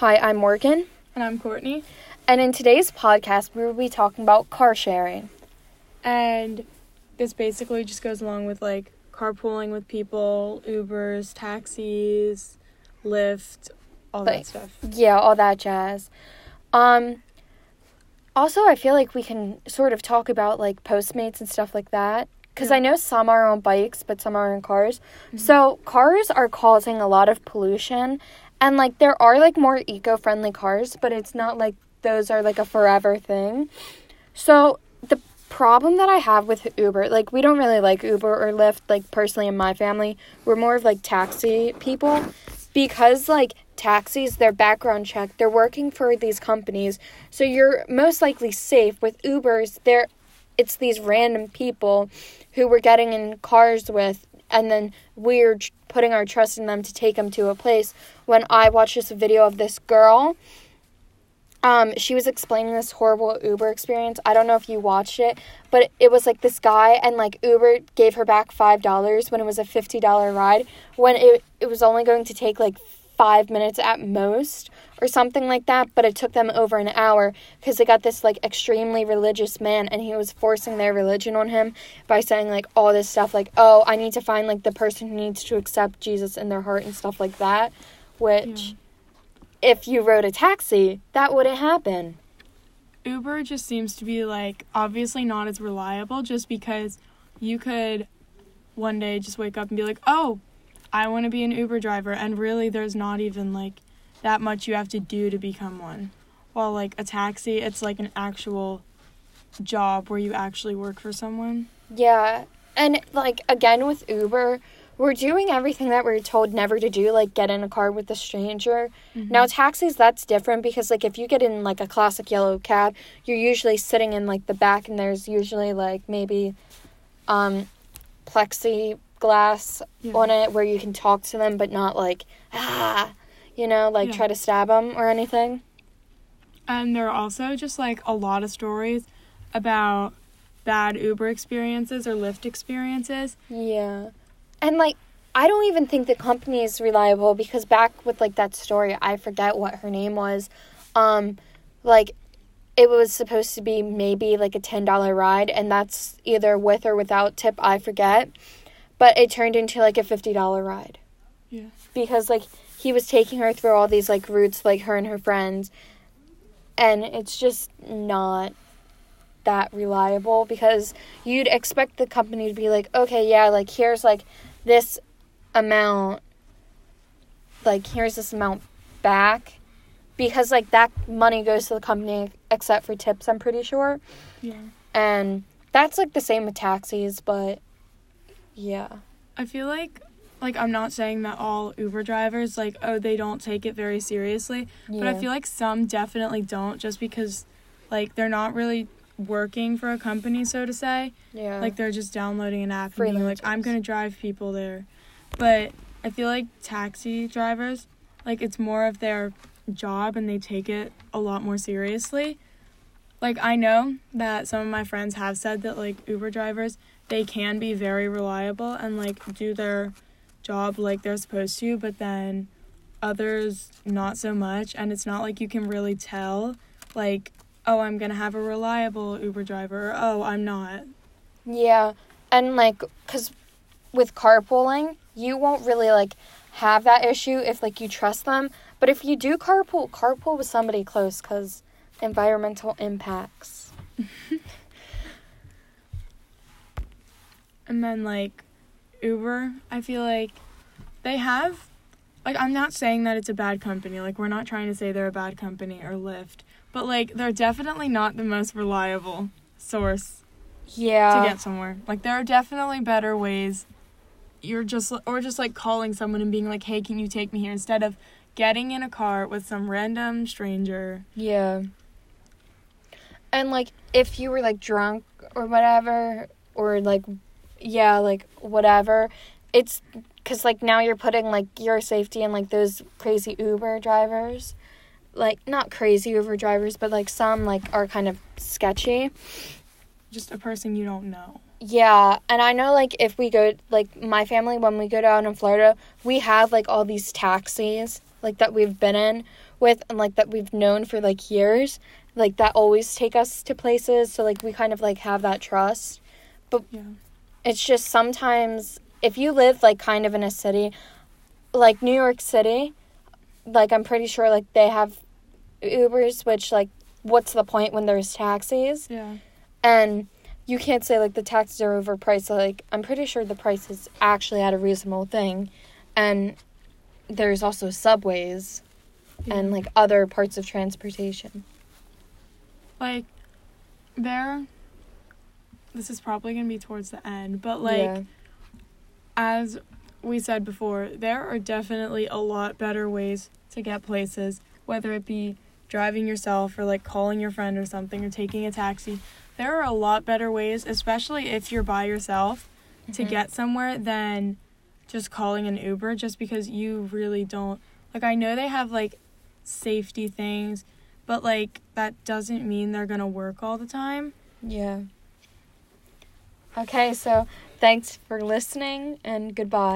Hi, I'm Morgan. And I'm Courtney. And in today's podcast, we will be talking about car sharing. And this basically just goes along with, like, carpooling with people, Ubers, taxis, Lyft, all that stuff. Yeah, all that jazz. Also, I feel like we can sort of talk about, like, Postmates and stuff like that. Because I know some are on bikes, but some are in cars. Mm-hmm. So, cars are causing a lot of pollution. And, like, there are, like, more eco-friendly cars, but it's not like those are, like, a forever thing. So, the problem that I have with Uber, like, we don't really like Uber or Lyft, like, personally in my family. We're more of, like, taxi people. Because, like, taxis, they're background checked. They're working for these companies. So, you're most likely safe. With Ubers, it's these random people who we're getting in cars with, and then we're putting our trust in them to take them to a place. When I watched this video of this girl, she was explaining this horrible Uber experience. I don't know if you watched it, but it was, like, this guy, and, like, Uber gave her back $5 when it was a $50 ride, when it was only going to take, like, 5 minutes at most or something like that, but it took them over an hour because they got this, like, extremely religious man, and he was forcing their religion on him by saying, like, all this stuff, like, oh, I need to find, like, the person who needs to accept Jesus in their heart and stuff like that, which if you rode a taxi, that wouldn't happen. Uber just seems to be, like, obviously not as reliable, just because you could one day just wake up and be like, oh, I want to be an Uber driver, and really there's not even, like, that much you have to do to become one. While, like, a taxi, it's, like, an actual job where you actually work for someone. Yeah, and, like, again with Uber, we're doing everything that we're told never to do, like, get in a car with a stranger. Mm-hmm. Now, taxis, that's different because, like, if you get in, like, a classic yellow cab, you're usually sitting in, like, the back, and there's usually, like, maybe plexiglass on it where you can talk to them, but not like try to stab them or anything. And there are also just, like, a lot of stories about bad Uber experiences or Lyft experiences. Yeah, and, like, I don't even think the company is reliable because back with, like, that story, I forget what her name was, like, it was supposed to be maybe like a $10 ride, and that's either with or without tip, I forget. But it turned into, like, a $50 ride. Yeah. Because, like, he was taking her through all these, like, routes, like, her and her friends. And it's just not that reliable because you'd expect the company to be like, okay, yeah, like, here's, like, this amount. Like, here's this amount back. Because, like, that money goes to the company except for tips, I'm pretty sure. Yeah. And that's, like, the same with taxis, but... yeah. I feel like, I'm not saying that all Uber drivers, like, oh, they don't take it very seriously. Yeah. But I feel like some definitely don't just because, like, they're not really working for a company, so to say. Yeah. Like, they're just downloading an app and being like, I'm going to drive people there. But I feel like taxi drivers, like, it's more of their job and they take it a lot more seriously. Like, I know that some of my friends have said that, like, Uber drivers, they can be very reliable and, like, do their job like they're supposed to, but then others not so much. And it's not like you can really tell, like, oh, I'm going to have a reliable Uber driver, or oh, I'm not. Yeah, and, like, because with carpooling, you won't really, like, have that issue if, like, you trust them. But if you do carpool with somebody close because environmental impacts. And then, like, Uber, I feel like they have... like, I'm not saying that it's a bad company. Like, we're not trying to say they're a bad company or Lyft. But, like, they're definitely not the most reliable source to get somewhere. Like, there are definitely better ways. You're just... or just, like, calling someone and being like, hey, can you take me here? Instead of getting in a car with some random stranger. Yeah. And, like, if you were, like, drunk or whatever, or, like... yeah, like, whatever. It's because, like, now you're putting, like, your safety in, like, those crazy Uber drivers. Like, not crazy Uber drivers, but, like, some, like, are kind of sketchy. Just a person you don't know. Yeah, and I know, like, if we go, like, my family, when we go down in Florida, we have, like, all these taxis. like that we've been in with and like that we've known for like years, like that always take us to places. So like we kind of like have that trust. But yeah. It's just sometimes if you live like kind of in a city like New York City, like I'm pretty sure like they have Ubers, which like what's the point when there's taxis? Yeah. And you can't say like the taxis are overpriced. Like I'm pretty sure the price is actually at a reasonable thing. And there's also subways and like other parts of transportation. Like there, this is probably going to be towards the end, but like as we said before, there are definitely a lot better ways to get places, whether it be driving yourself or like calling your friend or something or taking a taxi. There are a lot better ways, especially if you're by yourself, to get somewhere than just calling an Uber, just because you really don't, like, I know they have like safety things, but like that doesn't mean they're gonna work all the time. Yeah. Okay, so thanks for listening and goodbye.